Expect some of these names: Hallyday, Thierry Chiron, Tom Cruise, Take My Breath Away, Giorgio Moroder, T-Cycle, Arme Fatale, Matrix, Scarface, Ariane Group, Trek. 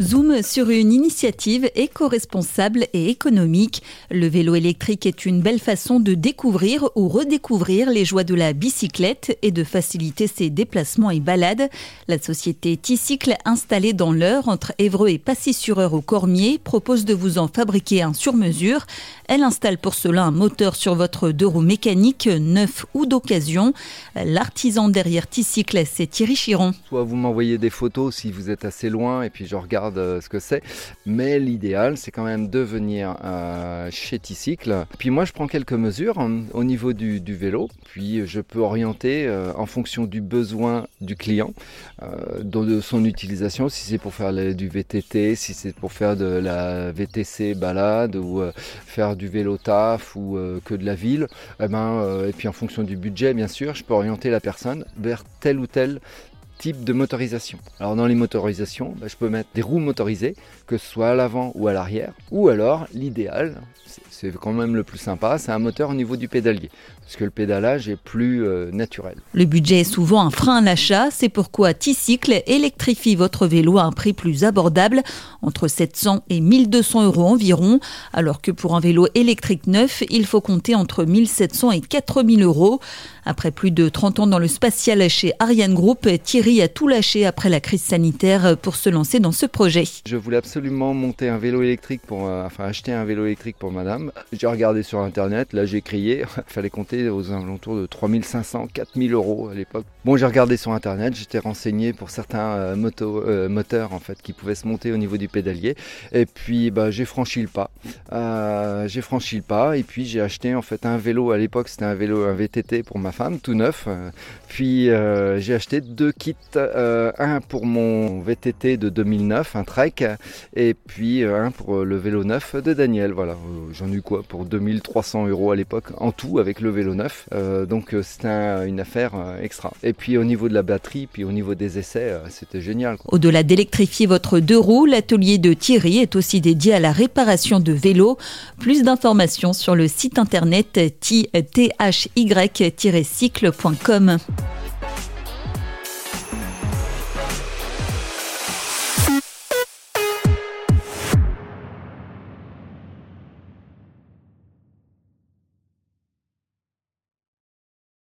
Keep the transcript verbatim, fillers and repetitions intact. Zoom sur une initiative éco-responsable et économique. Le vélo électrique est une belle façon de découvrir ou redécouvrir les joies de la bicyclette et de faciliter ses déplacements et balades. La société T-Cycle, installée dans l'Eure, entre Évreux et Passy-sur-Eure au Cormier, propose de vous en fabriquer un sur mesure. Elle installe pour cela un moteur sur votre deux roues mécaniques, neuf ou d'occasion. L'artisan derrière T-Cycle, c'est Thierry Chiron. Soit vous m'envoyez des photos si vous êtes assez loin et puis je regarde ce que c'est, mais l'idéal c'est quand même de venir euh, chez T-Cycle. Puis moi je prends quelques mesures hein, au niveau du, du vélo, puis je peux orienter euh, en fonction du besoin du client, euh, de son utilisation, si c'est pour faire les, du V T T, si c'est pour faire de la V T C balade ou euh, faire du vélo taf ou euh, que de la ville, eh ben, euh, et puis en fonction du budget bien sûr, je peux orienter la personne vers tel ou tel type de motorisation. Alors dans les motorisations, bah, je peux mettre des roues motorisées, que ce soit à l'avant ou à l'arrière, ou alors l'idéal, c'est, c'est quand même le plus sympa, c'est un moteur au niveau du pédalier, parce que le pédalage est plus euh, naturel. Le budget est souvent un frein à l'achat, c'est pourquoi T-Cycle électrifie votre vélo à un prix plus abordable, entre sept cents et mille deux cents euros environ, alors que pour un vélo électrique neuf, il faut compter entre mille sept cents et quatre mille euros. Après plus de trente ans dans le spatial chez Ariane Group, Thierry a tout lâché après la crise sanitaire pour se lancer dans ce projet. Je voulais absolument monter un vélo électrique pour, euh, enfin acheter un vélo électrique pour madame. J'ai regardé sur internet, là j'ai crié, il fallait compter aux alentours de trois mille cinq cents, quatre mille euros à l'époque. Bon, j'ai regardé sur internet, j'étais renseigné pour certains euh, moto, euh, moteurs en fait qui pouvaient se monter au niveau du pédalier. Et puis bah, j'ai franchi le pas, euh, j'ai franchi le pas et puis j'ai acheté en fait un vélo. À l'époque c'était un vélo, un V T T pour ma femme, tout neuf. Puis euh, j'ai acheté deux kits. Euh, un pour mon V T T de deux mille neuf, un Trek, et puis un pour le vélo neuf de Daniel. Voilà, euh, j'en ai eu quoi pour deux mille trois cents euros à l'époque en tout avec le vélo neuf. Euh, donc c'était un, une affaire extra. Et puis au niveau de la batterie, puis au niveau des essais, euh, c'était génial, quoi. Au-delà d'électrifier votre deux roues, l'atelier de Thierry est aussi dédié à la réparation de vélos. Plus d'informations sur le site internet t h y tiret cycle point com.